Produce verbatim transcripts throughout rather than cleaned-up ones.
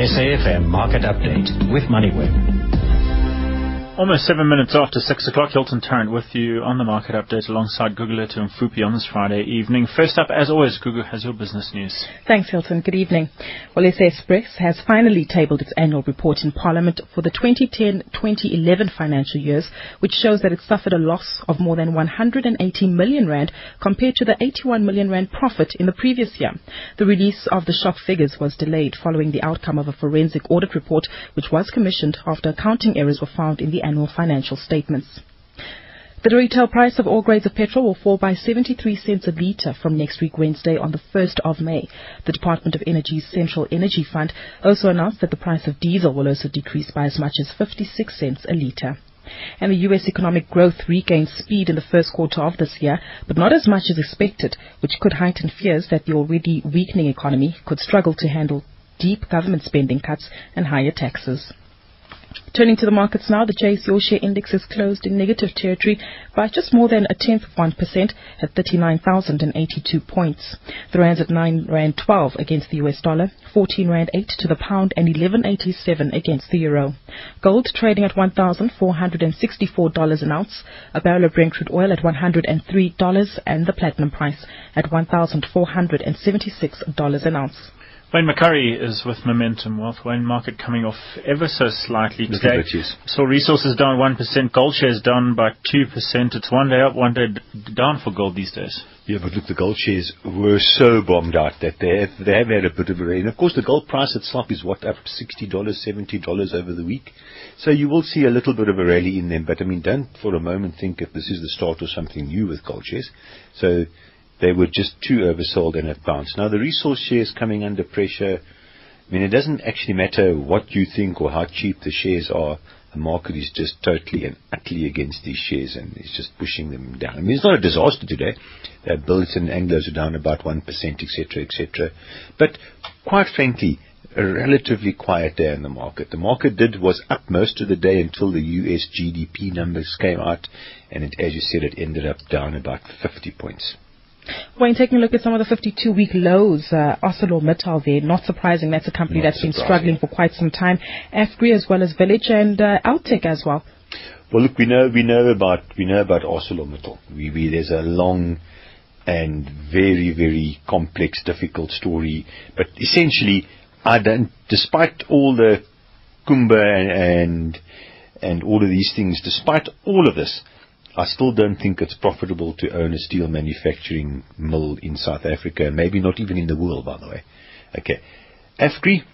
S A F M Market Update with MoneyWeb. Almost seven minutes after six o'clock, Hilton Tarrant with you on the Market Update alongside Gugulethu Mfupi on this Friday evening. First up, as always, Gugu has your business news. Thanks, Hilton. Good evening. Well, S A Express has finally tabled its annual report in Parliament for the twenty ten to twenty eleven financial years, which shows that it suffered a loss of more than one hundred eighty million rand compared to the eighty-one million rand profit in the previous year. The release of the shock figures was delayed following the outcome of a forensic audit report, which was commissioned after accounting errors were found in the annual financial statements. The retail price of all grades of petrol will fall by seventy-three cents a litre from next week Wednesday on the first of May. The Department of Energy's Central Energy Fund also announced that the price of diesel will also decrease by as much as fifty-six cents a litre. And the U S economic growth regained speed in the first quarter of this year, but not as much as expected, which could heighten fears that the already weakening economy could struggle to handle deep government spending cuts and higher taxes. Turning to the markets now, the J S E All Share Index has closed in negative territory by just more than a tenth of one percent at thirty-nine thousand eighty-two points. The rand's at nine rand twelve against the U S dollar, fourteen rand eight to the pound, and eleven eighty-seven against the euro. Gold trading at one thousand four hundred sixty-four dollars an ounce, a barrel of Brent crude oil at one hundred three dollars, and the platinum price at one thousand four hundred seventy-six dollars an ounce. Wayne McCurry is with Momentum Wealth. Wayne, market coming off ever so slightly today. So resources down one percent, gold shares down by two percent. It's one day up, one day down for gold these days. Yeah, but look, the gold shares were so bombed out that they have, they have had a bit of a rain. Of course, the gold price itself is, what, up sixty dollars, seventy dollars over the week. So you will see a little bit of a rally in them. But, I mean, don't for a moment think that this is the start of something new with gold shares. So they were just too oversold and have bounced. Now, the resource shares coming under pressure. I mean, it doesn't actually matter what you think or how cheap the shares are. The market is just totally and utterly against these shares, and it's just pushing them down. I mean, it's not a disaster today. Uh, Bills and Anglos are down about one percent, et cetera, et cetera. But quite frankly, a relatively quiet day in the market. The market did was up most of the day until the U S G D P numbers came out, and it, as you said, it ended up down about fifty points. Wayne, taking a look at some of the fifty-two week lows, uh, ArcelorMittal there, not surprising. That's a company not that's surprising. Been struggling for quite some time. Afgri as well as Village and uh, Altec as well. Well, look, we know we know about we know about ArcelorMittal. We, we there's a long and very very complex, difficult story. But essentially, I don't. Despite all the Kumba and and, and all of these things, despite all of this, I still don't think it's profitable to own a steel manufacturing mill in South Africa, maybe not even in the world, by the way. Okay, Afgri,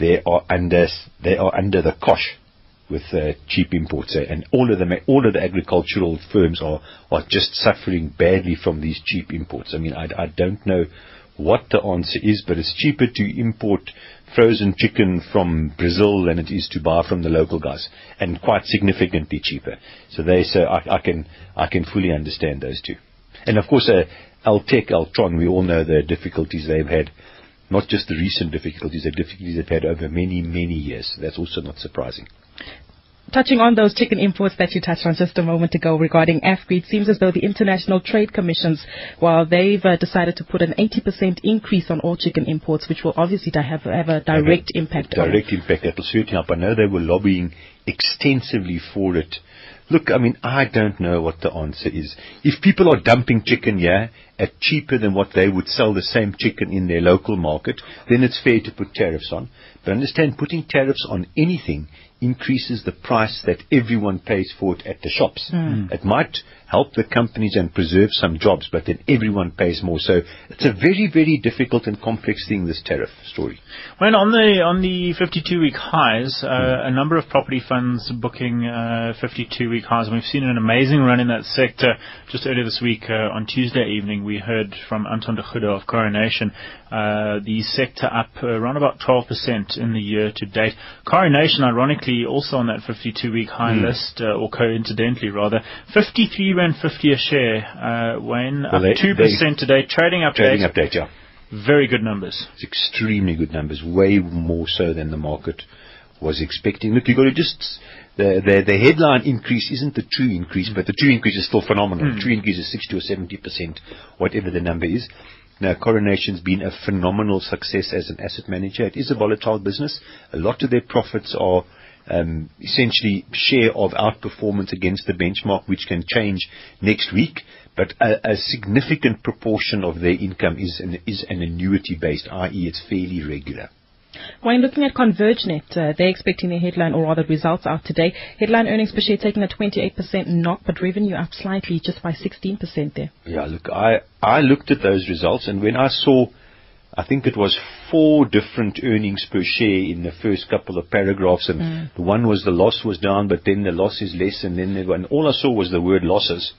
they are under they are under the cosh with uh, cheap imports, eh? And all of the all of the agricultural firms are are just suffering badly from these cheap imports. I mean, I, I don't know what the answer is, but it's cheaper to import frozen chicken from Brazil than it is to buy from the local guys, and quite significantly cheaper. So they, so I, I can, I can fully understand those two. And of course, uh, Altec, Altron, we all know the difficulties they've had, not just the recent difficulties, the difficulties they've had over many, many years. So that's also not surprising. Touching on those chicken imports that you touched on just a moment ago regarding Afgri, it seems as though the International Trade Commissions, well, they've uh, decided to put an eighty percent increase on all chicken imports, which will obviously have, have a direct have a impact. Direct on impact. That will certainly help. I know they were lobbying extensively for it. Look, I mean, I don't know what the answer is. If people are dumping chicken, yeah, at cheaper than what they would sell the same chicken in their local market, then it's fair to put tariffs on. But understand, putting tariffs on anything increases the price that everyone pays for it at the shops. Mm. It might help the companies and preserve some jobs, but then everyone pays more. So it's a very, very difficult and complex thing, this tariff story. Well, on the on the fifty-two week highs, uh, mm. a number of property funds booking fifty-two week uh, highs. We've seen an amazing run in that sector. Just earlier this week, uh, on Tuesday evening, we heard from Anton de Gouda of Coronation, uh, the sector up around about twelve percent in the year to date. Coronation, ironically, also on that fifty-two week high mm. list, uh, or coincidentally rather, fifty-three rand fifty a share, uh, Wayne, well, up they, two percent they, today, trading update. Trading update, yeah. Very good numbers. It's extremely good numbers, way more so than the market was expecting. Look, you've got to just, the, the, the headline increase isn't the true increase, but the true increase is still phenomenal. Mm. The true increase is sixty or seventy percent, whatever the number is. Now, Coronation's been a phenomenal success as an asset manager. It is a volatile business. A lot of their profits are um, essentially share of outperformance against the benchmark, which can change next week. But a, a significant proportion of their income is an, is an annuity-based, that is it's fairly regular. Wayne, looking at ConvergeNet, uh, they're expecting their headline, or rather results out today. Headline earnings per share taking a twenty-eight percent knock, but revenue up slightly, just by sixteen percent there. Yeah, look, I, I looked at those results, and when I saw, I think it was four different earnings per share in the first couple of paragraphs, and mm. the one was the loss was down, but then the loss is less, and then the one, all I saw was the word losses.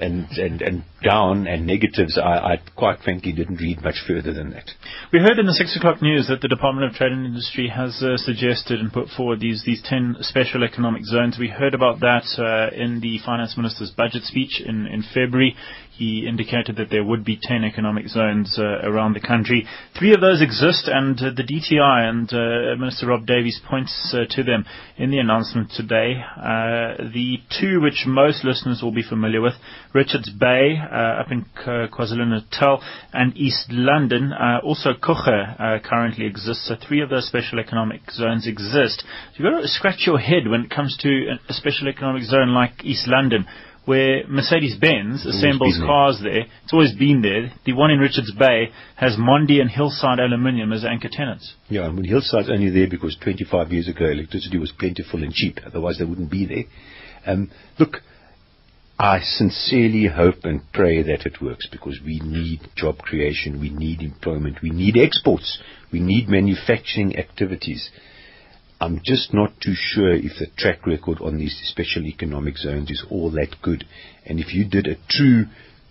And, and and down and negatives, I, I quite frankly didn't read much further than that. We heard in the six o'clock news that the Department of Trade and Industry has uh, suggested and put forward these, these ten special economic zones. We heard about that uh, in the Finance Minister's budget speech in, in February. He indicated that there would be ten economic zones uh, around the country. Three of those exist, and uh, the D T I and uh, Minister Rob Davies points uh, to them in the announcement today. Uh, the two which most listeners will be familiar with, Richards Bay uh, up in KwaZulu-Natal and East London. Uh, also, Comair uh, currently exists. So three of those special economic zones exist. So you've got to scratch your head when it comes to a special economic zone like East London, where Mercedes-Benz assembles cars there. It's always been there. The one in Richards Bay has Mondi and Hillside Aluminium as anchor tenants. Yeah, I mean, Hillside's only there because twenty-five years ago electricity was plentiful and cheap. Otherwise, they wouldn't be there. Um, look, I sincerely hope and pray that it works, because we need job creation, we need employment, we need exports, we need manufacturing activities. I'm just not too sure if the track record on these special economic zones is all that good. And if you did a true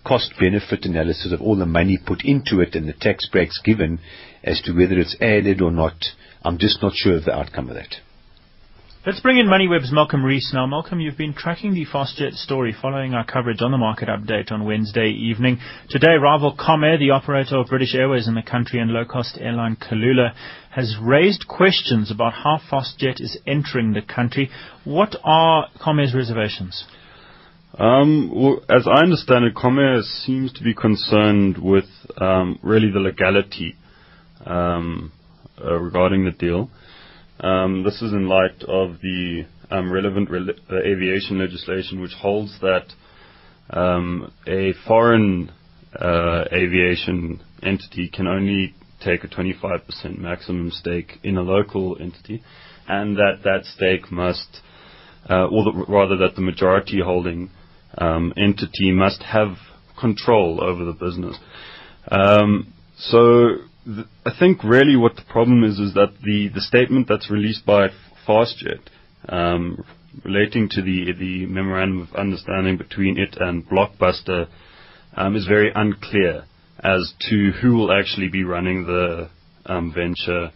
cost-benefit analysis of all the money put into it and the tax breaks given as to whether it's added or not, I'm just not sure of the outcome of that. Let's bring in MoneyWeb's Malcolm Rees now. Malcolm, you've been tracking the FastJet story following our coverage on the market update on Wednesday evening. Today, rival Comair, the operator of British Airways in the country and low-cost airline Kalula, has raised questions about how FastJet is entering the country. What are Comair's reservations? Um, well, as I understand it, Comair seems to be concerned with um, really the legality um, uh, regarding the deal. Um, this is in light of the um, relevant re- uh, aviation legislation, which holds that um, a foreign uh, aviation entity can only take a twenty-five percent maximum stake in a local entity, and that that stake must, uh, or the, rather that the majority holding um, entity must have control over the business. Um, so... I think really what the problem is is that the, the statement that's released by FastJet um, relating to the the memorandum of understanding between it and Blockbuster um, is very unclear as to who will actually be running the um, venture,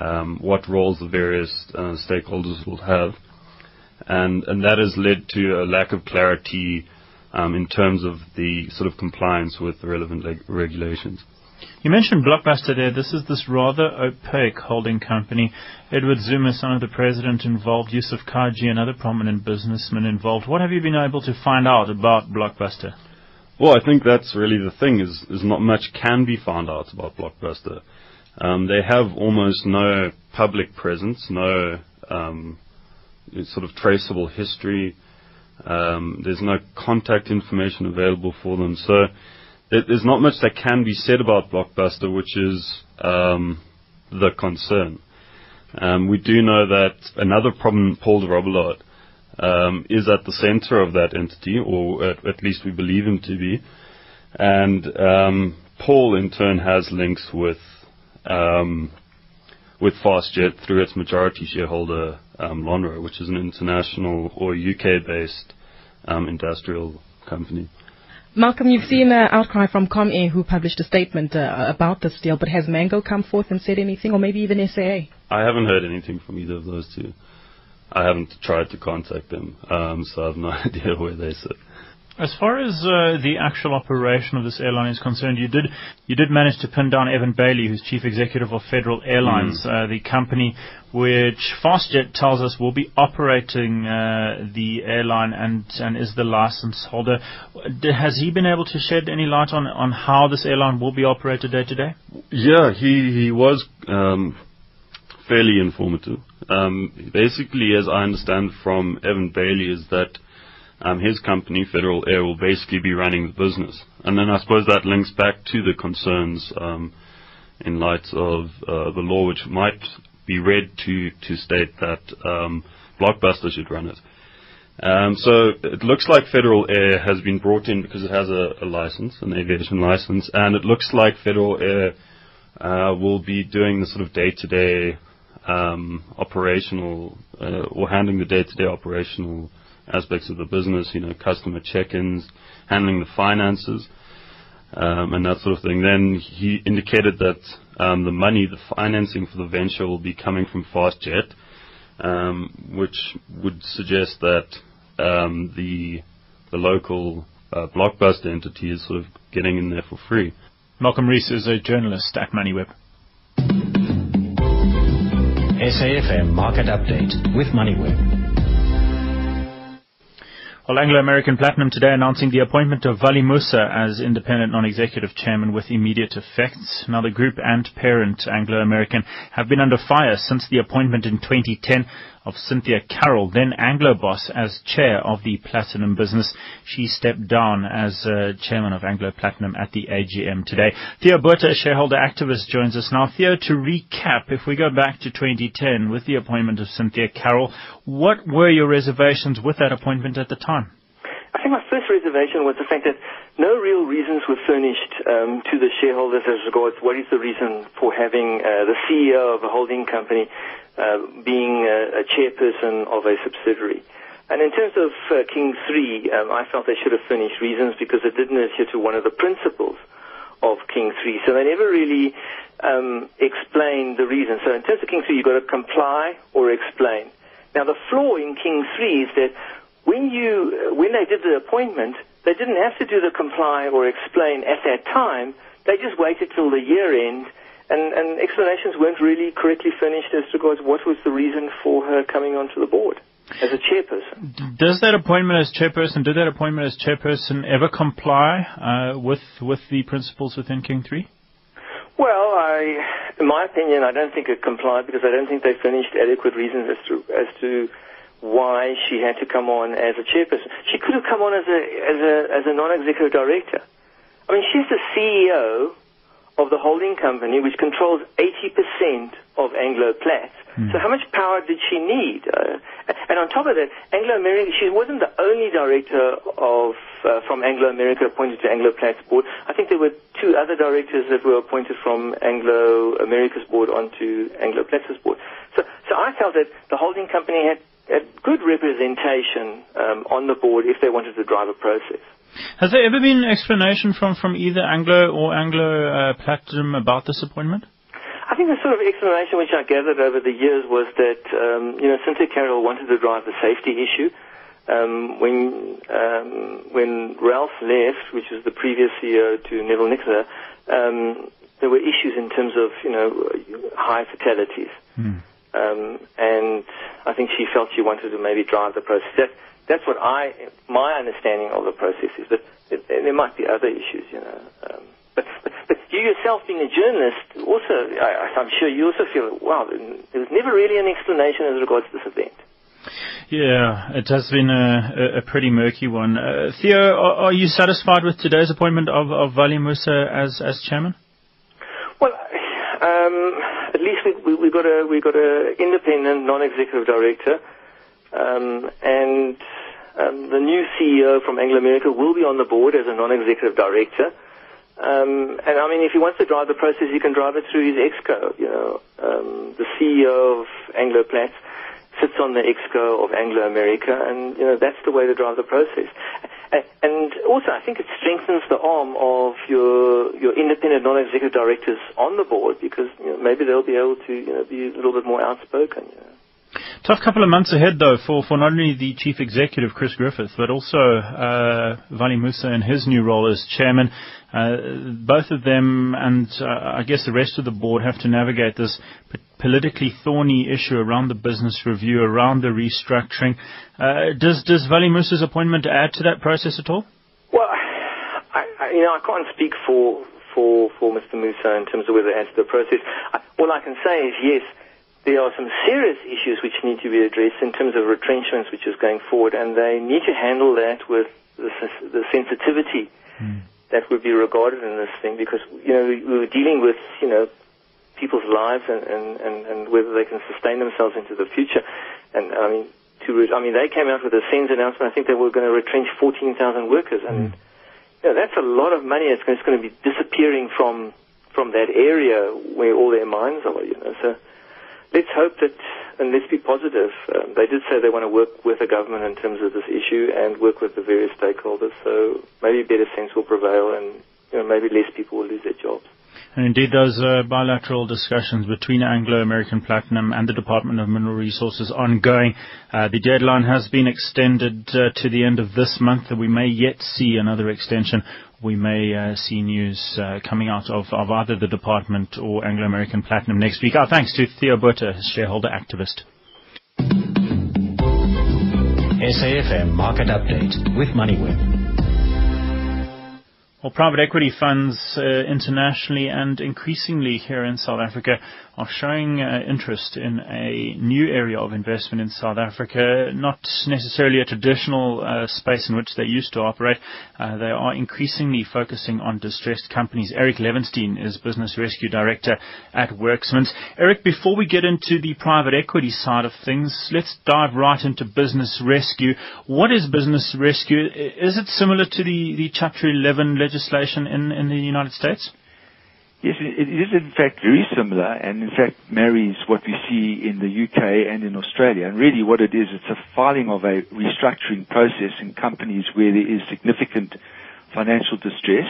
um, what roles the various uh, stakeholders will have, and and that has led to a lack of clarity um, in terms of the sort of compliance with the relevant leg- regulations. You mentioned Blockbuster there. This is this rather opaque holding company. Edward Zuma, son of the president, involved. Yusuf Kaji, another prominent businessman, involved. What have you been able to find out about Blockbuster? Well, I think that's really the thing, is, is not much can be found out about Blockbuster. Um, they have almost no public presence, no um, sort of traceable history. Um, there's no contact information available for them. So there's not much that can be said about Blockbuster, which is um, the concern. Um, we do know that another problem, Paul de Robillard, um, is at the center of that entity, or at, at least we believe him to be. And um, Paul, in turn, has links with um, with FastJet through its majority shareholder, um, Lonro, which is an international or U K-based um, industrial company. Malcolm, you've seen an outcry from Comair, who published a statement uh, about this deal, but has Mango come forth and said anything, or maybe even S A A? I haven't heard anything from either of those two. I haven't tried to contact them, um, so I have no idea where they sit. As far as uh, the actual operation of this airline is concerned, you did you did manage to pin down Evan Bailey, who's chief executive of Federal Airlines, mm. uh, the company which FastJet tells us will be operating uh, the airline and, and is the license holder. Has he been able to shed any light on, on how this airline will be operated day to day? Yeah, he, he was um, fairly informative. Um, basically, as I understand from Evan Bailey, is that Um, his company, Federal Air, will basically be running the business. And then I suppose that links back to the concerns um, in light of uh, the law, which might be read to, to state that um, Blockbuster should run it. Um, so it looks like Federal Air has been brought in because it has a, a license, an aviation license, and it looks like Federal Air uh, will be doing the sort of day-to-day um, operational, uh, or handling the day-to-day operational aspects of the business, you know, customer check-ins, handling the finances, um, and that sort of thing. Then he indicated that um, the money, the financing for the venture will be coming from FastJet, um, which would suggest that um, the the local uh, Blockbuster entity is sort of getting in there for free. Malcolm Rees is a journalist at MoneyWeb. S A F M Market Update with MoneyWeb. Well, Anglo-American Platinum today announcing the appointment of Valli Moosa as independent non-executive chairman with immediate effect. Now, the group and parent Anglo-American have been under fire since the appointment in twenty ten of Cynthia Carroll, then Anglo boss, as chair of the platinum business. She stepped down as uh, chairman of Anglo Platinum at the A G M today. Theo Berta, a shareholder activist, joins us now. Theo, to recap, if we go back to twenty ten with the appointment of Cynthia Carroll, what were your reservations with that appointment at the time? I think my first reservation was the fact that no real reasons were furnished um, to the shareholders as regards what is the reason for having uh, the C E O of a holding company Uh, being a, a chairperson of a subsidiary. And in terms of uh, King three, um, I felt they should have furnished reasons because it didn't adhere to one of the principles of King three. So they never really um, explained the reason. So in terms of King three, you've got to comply or explain. Now, the flaw in King three is that when, you, when they did the appointment, they didn't have to do the comply or explain at that time. They just waited till the year end. And, and explanations weren't really correctly furnished as regards what was the reason for her coming onto the board as a chairperson. Does that appointment as chairperson, did that appointment as chairperson ever comply uh, with with the principles within King three? Well, I, in my opinion, I don't think it complied because I don't think they furnished adequate reasons as to as to why she had to come on as a chairperson. She could have come on as a as a as a non-executive director. I mean, she's the C E O of the holding company, which controls eighty percent of Anglo Plat. Mm. So how much power did she need? Uh, and on top of that, Anglo-American, she wasn't the only director of uh, from Anglo-America appointed to Anglo Plat's board. I think there were two other directors that were appointed from Anglo-America's board onto Anglo Plat's board. So, so I felt that the holding company had, had good representation um, on the board if they wanted to drive a process. Has there ever been an explanation from, from either Anglo or Anglo uh, Platinum about this appointment? I think the sort of explanation which I gathered over the years was that, um, you know, Cynthia Carroll wanted to drive the safety issue. Um, when um, when Ralph left, which was the previous C E O to Neville Nicola, um, there were issues in terms of, you know, high fatalities. Hmm. Um, and I think she felt she wanted to maybe drive the process. That, That's what I, my understanding of the process is, but there might be other issues, you know. Um, but, but, but you yourself, being a journalist, also, I, I'm sure you also feel, wow, there was never really an explanation as regards to this event. Yeah, it has been a, a pretty murky one. Uh, Theo, are, are you satisfied with today's appointment of, of Valli Moosa as, as chairman? Well, um, at least we, we, we got a, we got a independent, non-executive director. Um, and um, the new C E O from Anglo-America will be on the board as a non-executive director. Um, and, I mean, if he wants to drive the process, he can drive it through his exco. You know, um, the C E O of Anglo Plat sits on the exco of Anglo-America, and, you know, that's the way to drive the process. And, and also, I think it strengthens the arm of your your independent non-executive directors on the board because, you know, maybe they'll be able to, you know, be a little bit more outspoken, you know. Tough couple of months ahead, though, for, for not only the Chief Executive, Chris Griffith, but also uh, Valli Moosa in his new role as chairman. Uh, both of them and, uh, I guess, the rest of the board have to navigate this p- politically thorny issue around the business review, around the restructuring. Uh, does, does Valli Moosa's appointment add to that process at all? Well, I, I, you know, I can't speak for, for, for Mister Moosa in terms of whether it adds to the process. I, all I can say is, yes, there are some serious issues which need to be addressed in terms of retrenchments, which is going forward, and they need to handle that with the, the sensitivity mm. that would be regarded in this thing, because, you know, we were dealing with, you know, people's lives and, and, and, and whether they can sustain themselves into the future. And, I mean, to, I mean, they came out with a S E N S announcement. I think they were going to retrench fourteen thousand workers, and, mm. you know, that's a lot of money that's going to be disappearing from, from that area where all their mines are, you know, so... Let's hope that, and let's be positive. Um, they did say they want to work with the government in terms of this issue and work with the various stakeholders, so maybe a better sense will prevail and, you know, maybe less people will lose their jobs. And indeed, those uh, bilateral discussions between Anglo-American Platinum and the Department of Mineral Resources ongoing. Uh, the deadline has been extended uh, to the end of this month. We may yet see another extension. We may uh, see news uh, coming out of, of either the department or Anglo-American Platinum next week. Our thanks to Theo Berta, shareholder activist. S A F M Market Update with MoneyWeb. Well, private equity funds uh, internationally and increasingly here in South Africa are showing uh, interest in a new area of investment in South Africa, not necessarily a traditional uh, space in which they used to operate. Uh, they are increasingly focusing on distressed companies. Eric Levenstein is Business Rescue Director at Werksmans. Eric, before we get into the private equity side of things, let's dive right into business rescue. What is business rescue? Is it similar to the, the Chapter eleven legislation? legislation in, in the United States? Yes, it is in fact very similar, and in fact marries what we see in the U K and in Australia. And really what it is, it's a filing of a restructuring process in companies where there is significant financial distress.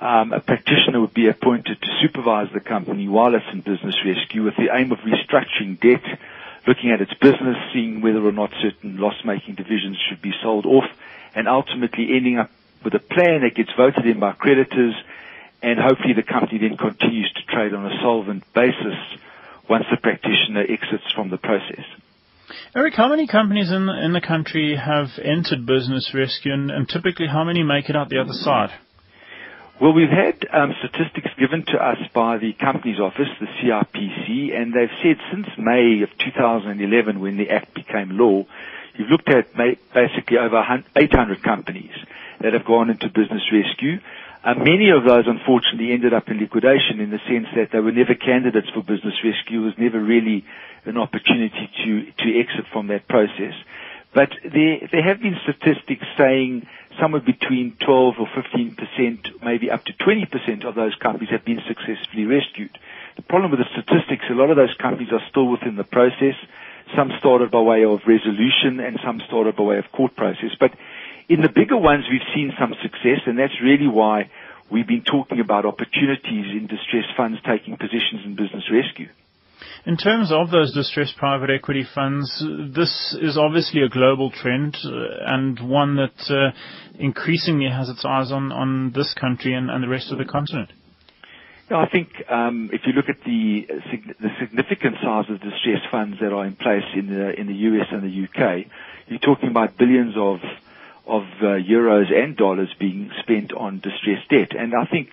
Um, a practitioner would be appointed to supervise the company while it's in business rescue with the aim of restructuring debt, looking at its business, seeing whether or not certain loss-making divisions should be sold off, and ultimately ending up with a plan that gets voted in by creditors, and hopefully the company then continues to trade on a solvent basis once the practitioner exits from the process. Eric, how many companies in the, in the country have entered business rescue, and, and typically how many make it out the other side? Well, we've had um, statistics given to us by the Companies Office, the C R P C, and they've said since May of two thousand eleven, when the Act became law, you've looked at basically over eight hundred companies that have gone into business rescue. Uh, many of those, unfortunately, ended up in liquidation in the sense that they were never candidates for business rescue. It was never really an opportunity to, to exit from that process. But there, there have been statistics saying somewhere between twelve or fifteen percent, maybe up to twenty percent of those companies have been successfully rescued. The problem with the statistics, a lot of those companies are still within the process. Some started by way of resolution and some started by way of court process. But in the bigger ones, we've seen some success, and that's really why we've been talking about opportunities in distressed funds taking positions in business rescue. In terms of those distressed private equity funds, this is obviously a global trend uh, and one that uh, increasingly has its eyes on, on this country and, and the rest of the continent. Now, I think um, if you look at the, the significant size of distressed funds that are in place in the in the U S and the U K, you're talking about billions of of uh, euros and dollars being spent on distressed debt. And I think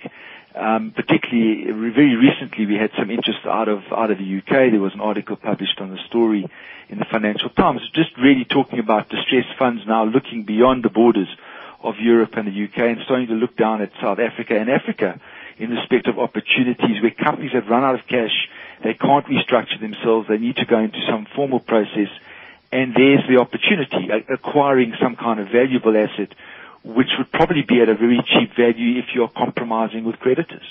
um, particularly very recently we had some interest out of out of the U K. There was an article published on the story in the Financial Times, just really talking about distressed funds now looking beyond the borders of Europe and the U K and starting to look down at South Africa and Africa in respect of opportunities where companies have run out of cash, they can't restructure themselves, they need to go into some formal process, and there's the opportunity, acquiring some kind of valuable asset, which would probably be at a very cheap value if you're compromising with creditors.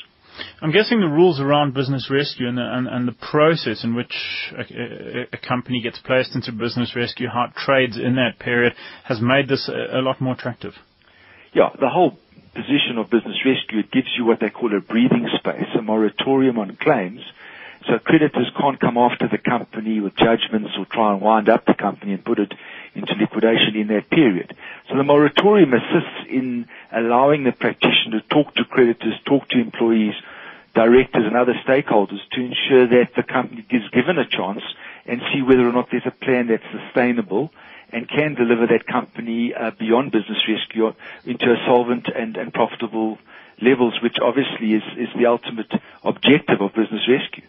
I'm guessing the rules around business rescue and the, and, and the process in which a, a company gets placed into business rescue, how it trades in that period, has made this a, a lot more attractive. Yeah, the whole position of business rescue, it gives you what they call a breathing space, a moratorium on claims, So creditors can't come after the company with judgments or try and wind up the company and put it into liquidation in that period. So the moratorium assists in allowing the practitioner to talk to creditors, talk to employees, directors and other stakeholders to ensure that the company is given a chance and see whether or not there's a plan that's sustainable and can deliver that company uh, beyond business rescue into a solvent and, and profitable levels, which obviously is, is the ultimate objective of business rescue.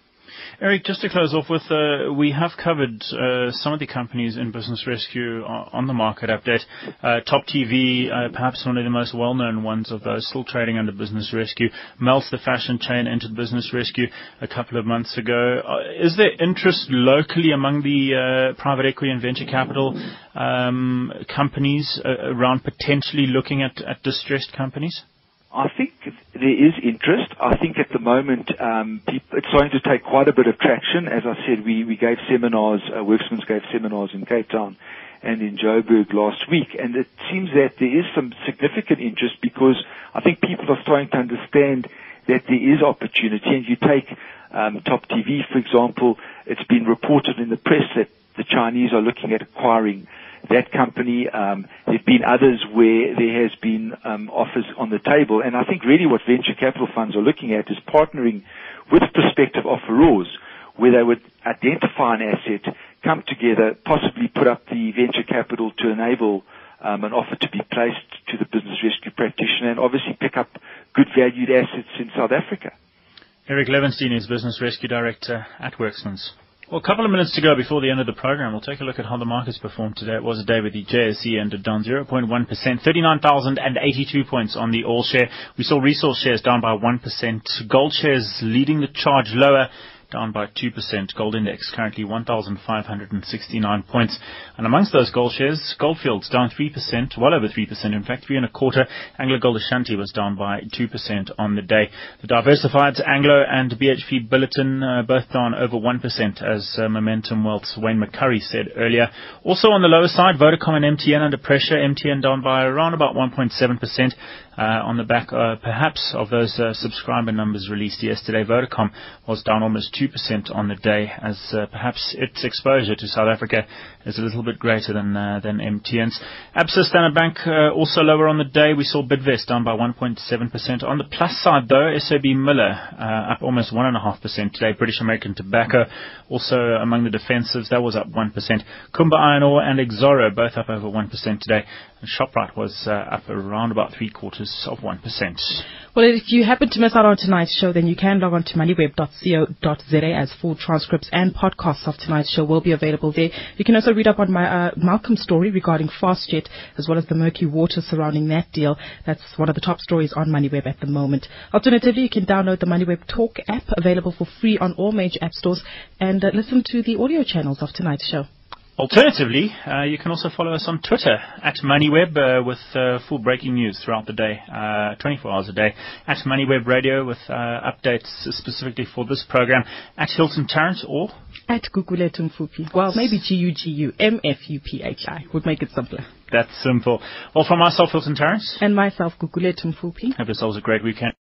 Eric, just to close off with, uh, we have covered uh, some of the companies in business rescue on the market update. Uh, Top T V, uh, perhaps one of the most well-known ones of those, still trading under business rescue. Melf, the fashion chain, entered business rescue a couple of months ago. Uh, is there interest locally among the uh, private equity and venture capital um, companies uh, around potentially looking at, at distressed companies? I think there is interest. I think at the moment um, people, it's starting to take quite a bit of traction. As I said, we, we gave seminars, uh, Werksmans gave seminars in Cape Town and in Joburg last week, and it seems that there is some significant interest because I think people are starting to understand that there is opportunity. And you take um, Top T V, for example, it's been reported in the press that the Chinese are looking at acquiring that company. Um, there have been others where there has been um, offers on the table. And I think really what venture capital funds are looking at is partnering with prospective offerors where they would identify an asset, come together, possibly put up the venture capital to enable um, an offer to be placed to the business rescue practitioner and obviously pick up good valued assets in South Africa. Eric Levenstein is Business Rescue Director at Werksmans. Well, a couple of minutes to go before the end of the program. We'll take a look at how the markets performed today. It was a day where the J S E ended down zero point one percent, thirty-nine thousand eighty-two points on the all share. We saw resource shares down by one percent. Gold shares leading the charge lower, down by two percent. Gold index currently one thousand five hundred sixty-nine points. And amongst those gold shares, Goldfields down three percent, well over three percent. In fact, three and a quarter. AngloGold Ashanti was down by two percent on the day. The diversified Anglo and B H P Billiton uh, both down over one percent, as uh, Momentum Wealth's Wayne McCurry said earlier. Also on the lower side, Vodacom and M T N under pressure. M T N down by around about one point seven percent uh, on the back, uh, perhaps, of those uh, subscriber numbers released yesterday. Vodacom was down almost two percent on the day, as uh, perhaps its exposure to South Africa is a little bit greater than uh, than M T N's. Absa Standard Bank uh, also lower on the day. We saw Bidvest down by one point seven percent. On the plus side, though, S A B Miller uh, up almost one point five percent today. British American Tobacco also among the defensives. That was up one percent. Kumba Iron Ore and Exxaro both up over one percent today. And Shoprite was uh, up around about three quarters of one percent. Well, if you happen to miss out on tonight's show, then you can log on to moneyweb dot co dot za, as full transcripts and podcasts of tonight's show will be available there. You can also read up on my uh, Malcolm's story regarding FastJet, as well as the murky water surrounding that deal. That's one of the top stories on MoneyWeb at the moment. Alternatively, you can download the MoneyWeb Talk app, available for free on all major app stores, and uh, listen to the audio channels of tonight's show. Alternatively, uh, you can also follow us on Twitter at MoneyWeb uh, with uh, full breaking news throughout the day, uh, twenty-four hours a day. At MoneyWeb Radio with uh, updates specifically for this program. At Hilton Tarrant or at Gugulethu Mfupi. Well, maybe G U G U M F U P H I would make it simpler. That's simple. Well, from myself, Hilton Tarrant, and myself, Gugulethu Mfupi, have yourselves a great weekend.